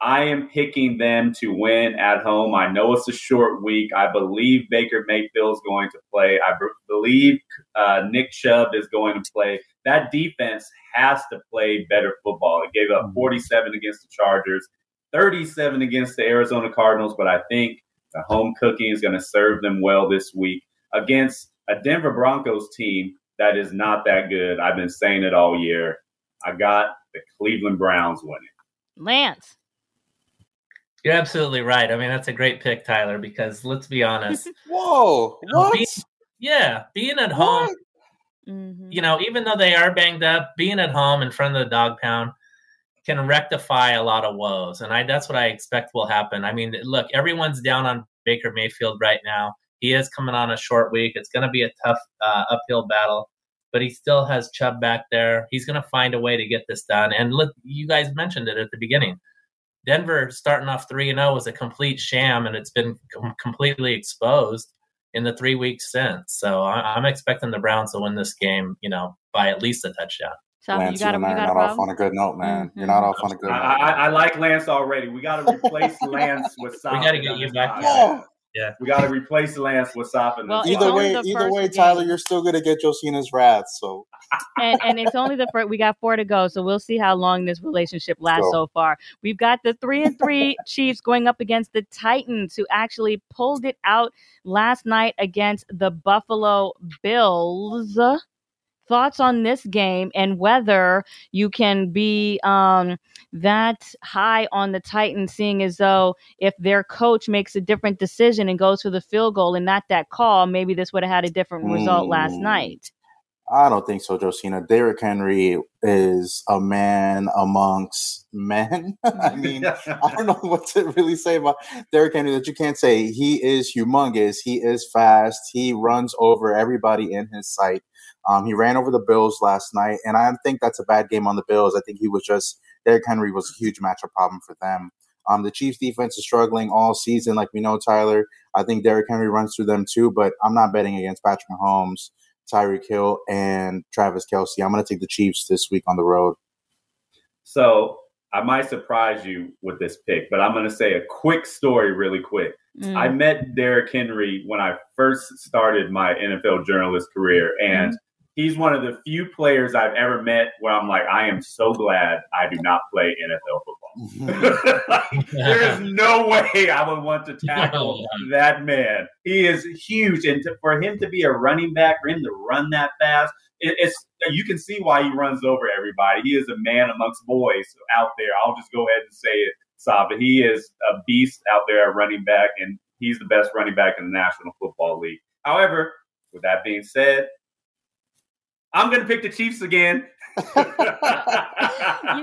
I am picking them to win at home. I know it's a short week. I believe Baker Mayfield is going to play. I believe Nick Chubb is going to play. That defense has to play better football. It gave up 47 against the Chargers, 37 against the Arizona Cardinals, but I think the home cooking is going to serve them well this week against a Denver Broncos team that is not that good. I've been saying it all year. I got the Cleveland Browns winning. Lance. You're absolutely right. I mean, that's a great pick, Tyler, because let's be honest. Whoa. You know, what? Being at home, you know, even though they are banged up, being at home in front of the dog pound can rectify a lot of woes. And that's what I expect will happen. I mean, look, everyone's down on Baker Mayfield right now. He is coming on a short week. It's going to be a tough uphill battle, but he still has Chubb back there. He's going to find a way to get this done. And look, you guys mentioned it at the beginning. Denver starting off 3-0 was a complete sham, and it's been completely exposed in the 3 weeks since. So I'm expecting the Browns to win this game, you know, by at least a touchdown. So Lance, you're not off on a good note, man. You're not off on a good note. I like Lance already. We got to replace Lance with Sop. We got to get you back. Yeah. We got to replace Lance with Sop. Well, either way, Tyler, you're still going to get Josina's wrath. So. And it's only the first. We got 4 to go, so we'll see how long this relationship lasts so far. We've got the 3-3 Chiefs going up against the Titans, who actually pulled it out last night against the Buffalo Bills. Thoughts on this game and whether you can be that high on the Titans, seeing as though if their coach makes a different decision and goes for the field goal and not that call, maybe this would have had a different result last night. I don't think so, Josina. Derrick Henry is a man amongst men. I mean, I don't know what to really say about Derrick Henry that you can't say. He is humongous. He is fast. He runs over everybody in his sight. He ran over the Bills last night, and I don't think that's a bad game on the Bills. I think he was just – Derrick Henry was a huge matchup problem for them. The Chiefs' defense is struggling all season, like we know, Tyler. I think Derrick Henry runs through them too, but I'm not betting against Patrick Mahomes, Tyreek Hill, and Travis Kelce. I'm going to take the Chiefs this week on the road. So I might surprise you with this pick, but I'm going to say a quick story really quick. I met Derrick Henry when I first started my NFL journalist career, and he's one of the few players I've ever met where I'm like, I am so glad I do not play NFL football. Like, there is no way I would want to tackle that man. He is huge. And for him to be a running back, for him to run that fast, you can see why he runs over everybody. He is a man amongst boys out there. I'll just go ahead and say it, Saba. He is a beast out there at running back, and he's the best running back in the National Football League. However, with that being said, I'm going to pick the Chiefs again. You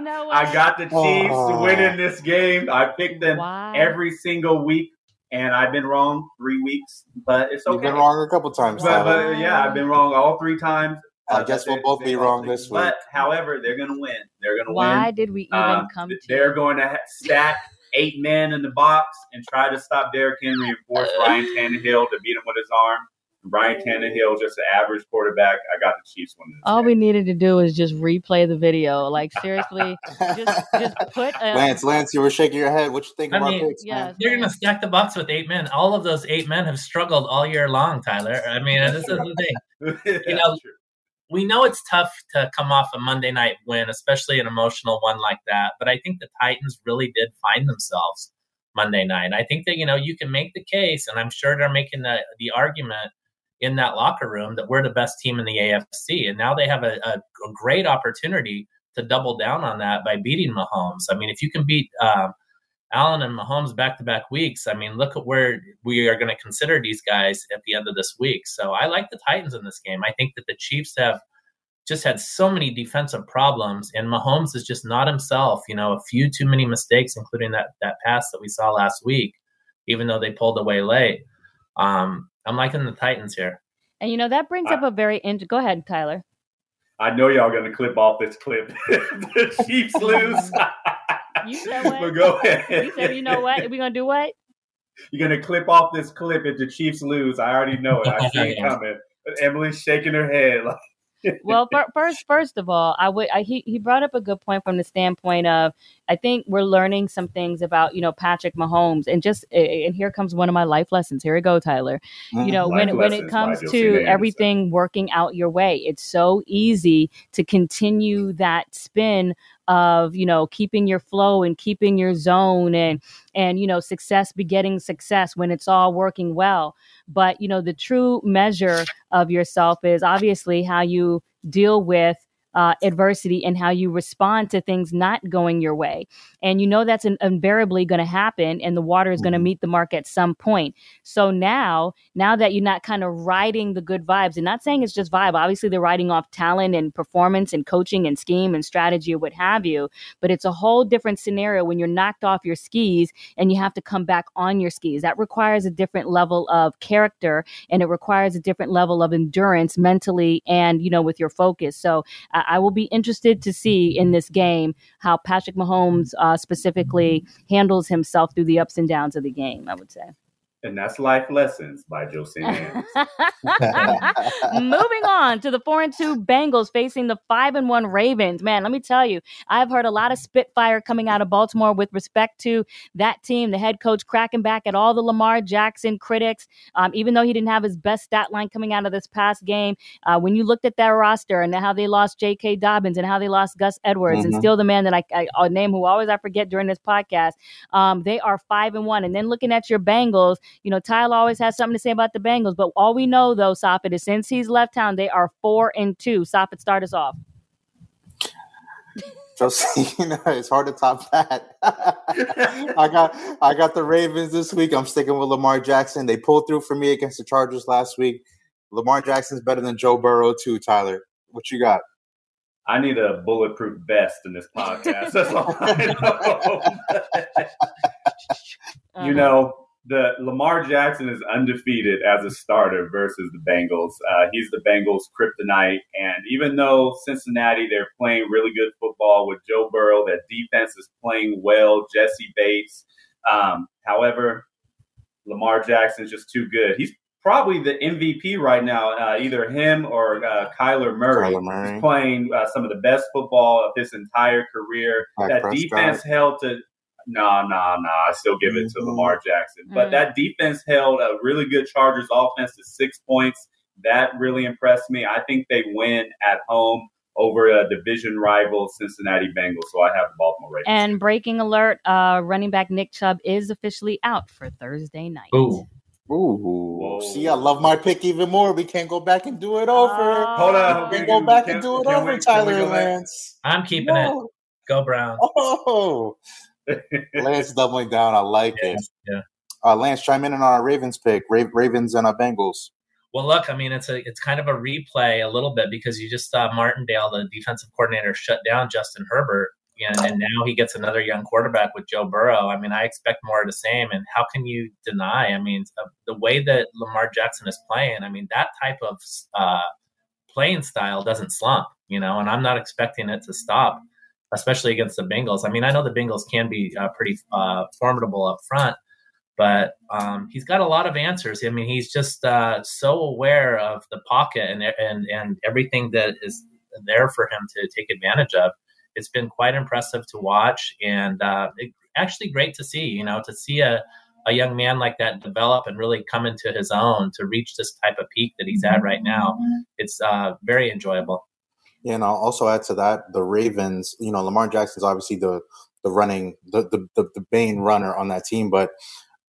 know what? I got the Chiefs winning this game. I picked them every single week, and I've been wrong 3 weeks, but it's okay. You've been wrong a couple times. But yeah, I've been wrong all three times. I guess we'll both be wrong this week. But, however, they're going to win. They're going to win. Why did we even come to They're going to stack eight men in the box and try to stop Derrick Henry and force Ryan Tannehill to beat him with his arm. Ryan Tannehill, just an average quarterback. I got the Chiefs winning. All we needed to do is just replay the video. Like, seriously, just put – Lance, you were shaking your head. What you think about picks, man? You're going to stack the box with eight men. All of those eight men have struggled all year long, Tyler. I mean, this is the thing. You know, we know it's tough to come off a Monday night win, especially an emotional one like that. But I think the Titans really did find themselves Monday night. I think that, you know, you can make the case, and I'm sure they're making the argument in that locker room that we're the best team in the AFC. And now they have a great opportunity to double down on that by beating Mahomes. I mean, if you can beat Allen and Mahomes back-to-back weeks, I mean, look at where we are going to consider these guys at the end of this week. So I like the Titans in this game. I think that the Chiefs have just had so many defensive problems, and Mahomes is just not himself. You know, a few too many mistakes, including that pass that we saw last week, even though they pulled away late. I'm liking the Titans here. And, you know, that brings up a very go ahead, Tyler. I know y'all going to clip off this clip. The Chiefs lose. You know what? But go ahead. You said, you know what? We're going to do what? You're going to clip off this clip if the Chiefs lose. I already know it. I see it coming. But Emily's shaking her head. Well, first of all, he brought up a good point from the standpoint of, I think we're learning some things about, you know, Patrick Mahomes, and here comes one of my life lessons. Here we go, Tyler. You know, when it comes to everything working out your way, it's so easy to continue that spin of, you know, keeping your flow and keeping your zone and, you know, success begetting success when it's all working well. But, you know, the true measure of yourself is obviously how you deal with adversity and how you respond to things not going your way. And you know that's invariably going to happen, and the water is going to meet the mark at some point. So now that you're not kind of riding the good vibes, and not saying it's just vibe, obviously they're riding off talent and performance and coaching and scheme and strategy or what have you, but it's a whole different scenario when you're knocked off your skis and you have to come back on your skis. That requires a different level of character, and it requires a different level of endurance mentally and, you know, with your focus. So I will be interested to see in this game how Patrick Mahomes specifically handles himself through the ups and downs of the game, I would say. And that's Life Lessons by Josina Anderson. Moving on to the 4-2 Bengals facing the 5-1 Ravens. Man, let me tell you, I've heard a lot of spitfire coming out of Baltimore with respect to that team, the head coach cracking back at all the Lamar Jackson critics, even though he didn't have his best stat line coming out of this past game. When you looked at their roster and how they lost J.K. Dobbins and how they lost Gus Edwards and still the man that I'll name who always I forget during this podcast, they are 5-1. And then looking at your Bengals, you know, Tyler always has something to say about the Bengals, but all we know, though, Sopit, is since he's left town, they are 4-2. Sopit, start us off. Josina, it's hard to top that. I got the Ravens this week. I'm sticking with Lamar Jackson. They pulled through for me against the Chargers last week. Lamar Jackson's better than Joe Burrow, too, Tyler. What you got? I need a bulletproof vest in this podcast. That's all I know. You know, the Lamar Jackson is undefeated as a starter versus the Bengals. He's the Bengals' kryptonite. And even though Cincinnati, they're playing really good football with Joe Burrow, that defense is playing well, Jesse Bates. However, Lamar Jackson's just too good. He's probably the MVP right now, either him or Kyler Murray. He's playing some of the best football of his entire career. I still give it to Lamar Jackson. But that defense held a really good Chargers offense to 6 points. That really impressed me. I think they win at home over a division rival, Cincinnati Bengals. So I have the Baltimore Ravens. And breaking alert, running back Nick Chubb is officially out for Thursday night. Ooh. See, I love my pick even more. We can't go back and do it over. Hold on. We can't go back and do it over, Tyler Lance. I'm keeping it. Go Browns. Oh, Lance doubling down. I like it. Yeah. Lance, chime in on our Ravens pick. Ravens and our Bengals. Well, look, I mean, it's kind of a replay a little bit because you just saw Martindale, the defensive coordinator, shut down Justin Herbert. And now he gets another young quarterback with Joe Burrow. I mean, I expect more of the same. And how can you deny? I mean, the way that Lamar Jackson is playing, I mean, that type of playing style doesn't slump, and I'm not expecting it to stop, especially against the Bengals. I mean, I know the Bengals can be pretty formidable up front, but he's got a lot of answers. I mean, he's just so aware of the pocket and everything that is there for him to take advantage of. It's been quite impressive to watch, and actually great to see, to see a young man like that develop and really come into his own to reach this type of peak that he's at right now. It's very enjoyable. Yeah, and I'll also add to that, the Ravens, Lamar Jackson's obviously the bane runner on that team, but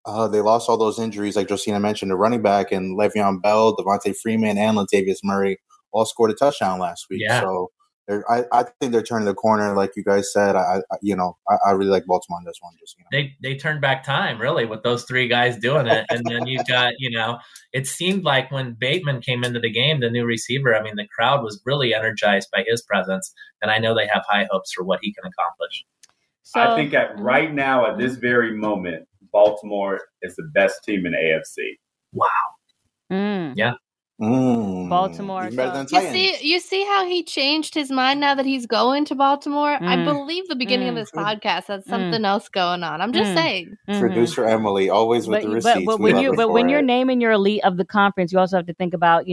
they lost all those injuries, like Josina mentioned, the running back and Le'Veon Bell, Devontae Freeman, and Latavius Murray all scored a touchdown last week. Yeah. So I think they're turning the corner, like you guys said. I really like Baltimore on this one. They turned back time, really, with those three guys doing it. And then you've got, it seemed like when Bateman came into the game, the new receiver, I mean, the crowd was really energized by his presence. And I know they have high hopes for what he can accomplish. So, I think right now, at this very moment, Baltimore is the best team in the AFC. Wow. Yeah. Baltimore. You see how he changed his mind now that he's going to Baltimore? I believe the beginning of this podcast had something else going on. I'm just saying. Producer Emily, always with the receipts. But when you're naming your elite of the conference, you also have to think about,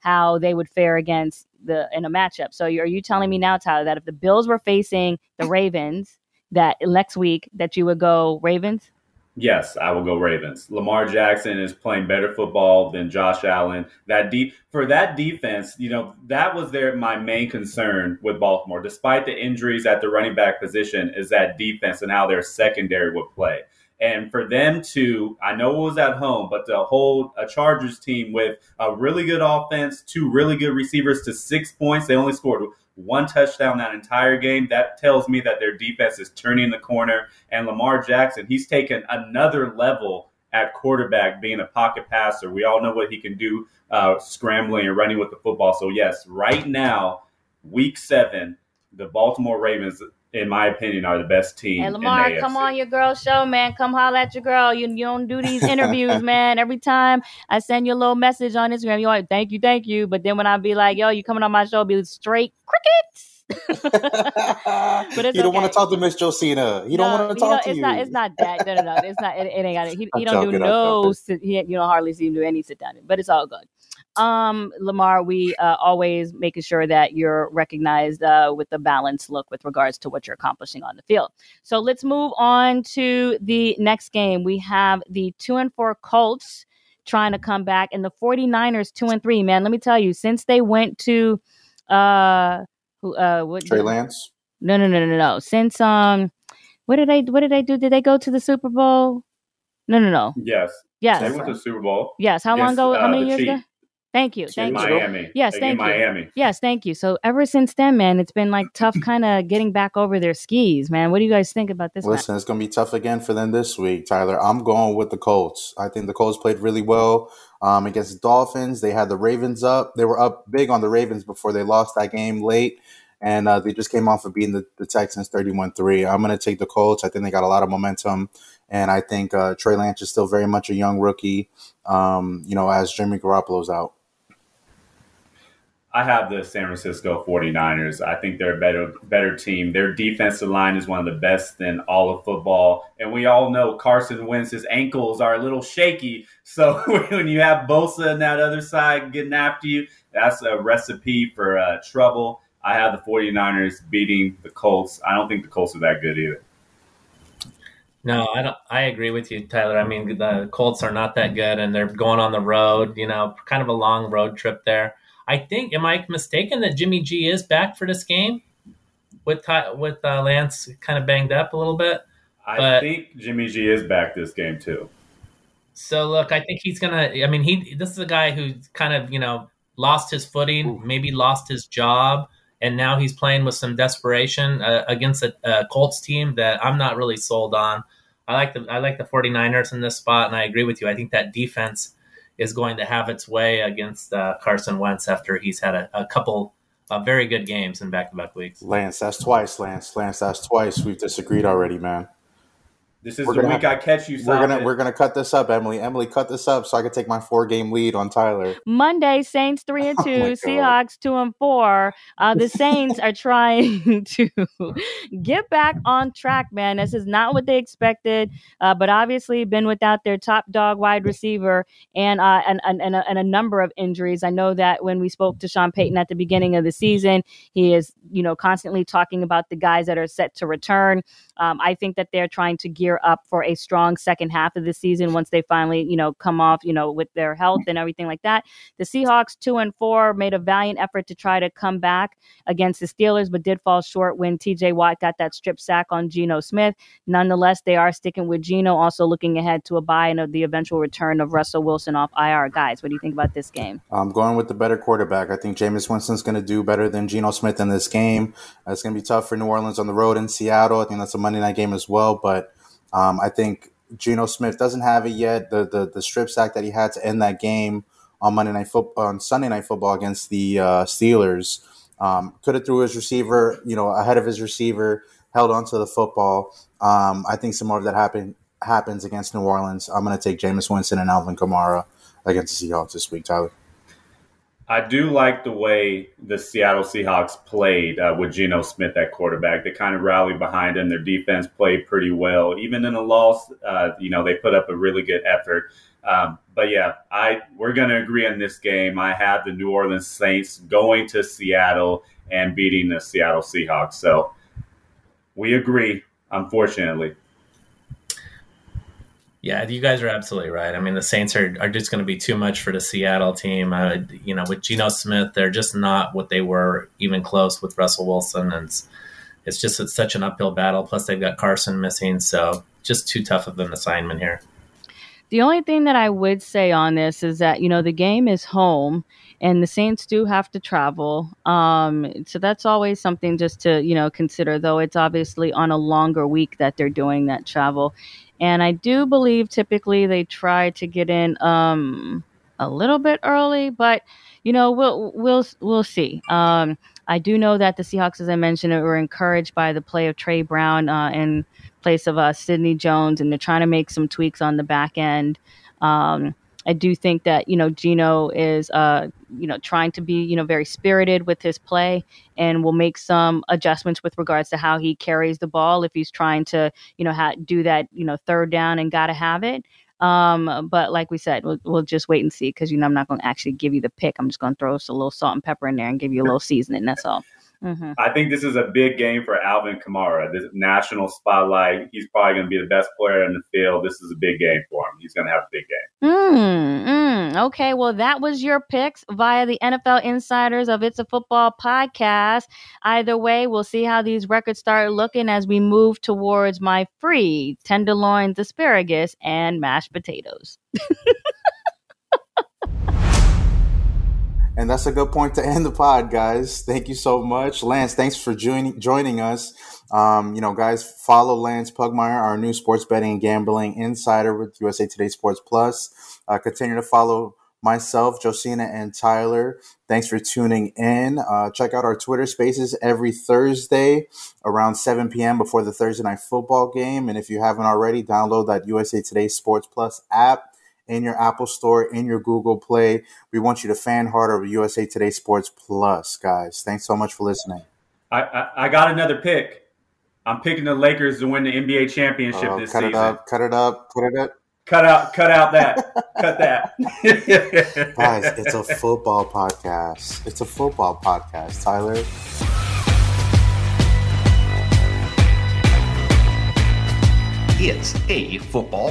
how they would fare against in a matchup. So are you telling me now, Tyler, that if the Bills were facing the Ravens that next week that you would go Ravens? Yes, I will go Ravens. Lamar Jackson is playing better football than Josh Allen. For that defense, that was my main concern with Baltimore, despite the injuries at the running back position, is that defense and how their secondary would play. And for them to, I know it was at home, but to hold a Chargers team with a really good offense, two really good receivers to 6 points, they only scored one touchdown that entire game. That tells me that their defense is turning the corner. And Lamar Jackson, he's taken another level at quarterback, being a pocket passer. We all know what he can do, scrambling and running with the football. So, yes, right now, week 7, the Baltimore Ravens, in my opinion, are the best team. Hey, Lamar, in the AFC. Come on your girl show, man. Come holler at your girl. You don't do these interviews, man. Every time I send you a little message on Instagram, you're like, thank you. But then when I be like, yo, you coming on my show, be straight crickets. But it's don't want to talk to Miss Josina. You don't want to talk to you. It's not that. No. It's not. It ain't got it. He don't do no. You don't hardly see him do any sit down. But it's all good. Lamar, we always making sure that you're recognized with a balanced look with regards to what you're accomplishing on the field. So let's move on to the next game. We have the 2-4 Colts trying to come back, and the 49ers 2-3. Man, let me tell you, since they went to Trey Lance? No. Since what did they do? Did they go to the Super Bowl? No. Yes, they went to the Super Bowl. Yes, how long ago? How many years ago? Thank you. Miami. Yes, thank you. Miami. Yes, thank you. So ever since then, man, it's been like tough kind of getting back over their skis, man. What do you guys think about this? Listen, it's going to be tough again for them this week, Tyler. I'm going with the Colts. I think the Colts played really well against the Dolphins. They had the Ravens up. They were up big on the Ravens before they lost that game late. And they just came off of beating the Texans 31-3. I'm going to take the Colts. I think they got a lot of momentum. And I think Trey Lance is still very much a young rookie, as Jimmy Garoppolo's out. I have the San Francisco 49ers. I think they're a better team. Their defensive line is one of the best in all of football. And we all know Carson Wentz's ankles are a little shaky. So when you have Bosa on that other side getting after you, that's a recipe for trouble. I have the 49ers beating the Colts. I don't think the Colts are that good either. No, I don't. I agree with you, Tyler. I mean, the Colts are not that good, and they're going on the road, kind of a long road trip there. I think, am I mistaken that Jimmy G is back for this game with Lance kind of banged up a little bit? I think Jimmy G is back this game too. So, look, I think he's going to – I mean, this is a guy who kind of, lost his footing, maybe lost his job, and now he's playing with some desperation against a Colts team that I'm not really sold on. I like the 49ers in this spot, and I agree with you. I think that defense is going to have its way against Carson Wentz after he's had a couple of very good games in back-to-back weeks. Lance, that's twice. We've disagreed already, man. This is the week I catch you, Simon. We're gonna cut this up, Emily. Emily, cut this up so I can take my 4-game lead on Tyler. Monday, Saints 3-2, Seahawks 2-4. The Saints are trying to get back on track, man. This is not what they expected, but obviously been without their top dog wide receiver and a number of injuries. I know that when we spoke to Sean Payton at the beginning of the season, he is constantly talking about the guys that are set to return. I think that they're trying to gear up for a strong second half of the season once they finally, come off, with their health and everything like that. The Seahawks 2-4 made a valiant effort to try to come back against the Steelers, but did fall short when TJ Watt got that strip sack on Geno Smith. Nonetheless, they are sticking with Geno, also looking ahead to a bye and the eventual return of Russell Wilson off IR. Guys, what do you think about this game? I'm going with the better quarterback. I think Jameis Winston's going to do better than Geno Smith in this game. It's going to be tough for New Orleans on the road in Seattle. I think that's a Monday night game as well, but I think Geno Smith doesn't have it yet. The strip sack that he had to end that game on Sunday Night Football against the Steelers, could have threw his receiver, ahead of his receiver, held onto the football. I think some more of that happens against New Orleans. I'm going to take Jameis Winston and Alvin Kamara against the Seahawks this week, Tyler. I do like the way the Seattle Seahawks played with Geno Smith at quarterback. They kind of rallied behind him. Their defense played pretty well. Even in a loss, they put up a really good effort. But, yeah, we're going to agree on this game. I have the New Orleans Saints going to Seattle and beating the Seattle Seahawks. So we agree, unfortunately. Yeah, you guys are absolutely right. I mean, the Saints are just going to be too much for the Seattle team. With Geno Smith, they're just not what they were even close with Russell Wilson. And it's such an uphill battle. Plus, they've got Carson missing. So just too tough of an assignment here. The only thing that I would say on this is that, the game is home and the Saints do have to travel. So that's always something just to, consider, though it's obviously on a longer week that they're doing that travel. And I do believe typically they try to get in a little bit early, but, we'll see. I do know that the Seahawks, as I mentioned, were encouraged by the play of Trey Brown in place of Sidney Jones, and they're trying to make some tweaks on the back end. I do think that, Geno is, trying to be, very spirited with his play and will make some adjustments with regards to how he carries the ball if he's trying to, do that, third down and got to have it. But like we said, we'll just wait and see because, I'm not going to actually give you the pick. I'm just going to throw a little salt and pepper in there and give you a little seasoning. That's all. Mm-hmm. I think this is a big game for Alvin Kamara. This national spotlight, he's probably going to be the best player in the field. This is a big game for him. He's going to have a big game. Okay, well, that was your picks via the NFL Insiders of It's a Football podcast. Either way, we'll see how these records start looking as we move towards my free tenderloins, asparagus, and mashed potatoes. And that's a good point to end the pod, guys. Thank you so much. Lance, thanks for joining us. Guys, follow Lance Pugmire, our new sports betting and gambling insider with USA Today Sports Plus. Continue to follow myself, Josina, and Tyler. Thanks for tuning in. Check out our Twitter Spaces every Thursday around 7 p.m. before the Thursday night football game. And if you haven't already, download that USA Today Sports Plus app in your Apple Store, in your Google Play. We want you to fan hard over USA Today Sports Plus, guys. Thanks so much for listening. I got another pick. I'm picking the Lakers to win the NBA championship this season. Cut that. Guys, it's a football podcast. Tyler. It's a football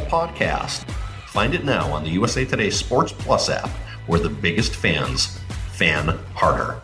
podcast. Find it now on the USA Today Sports Plus app, where the biggest fans fan harder.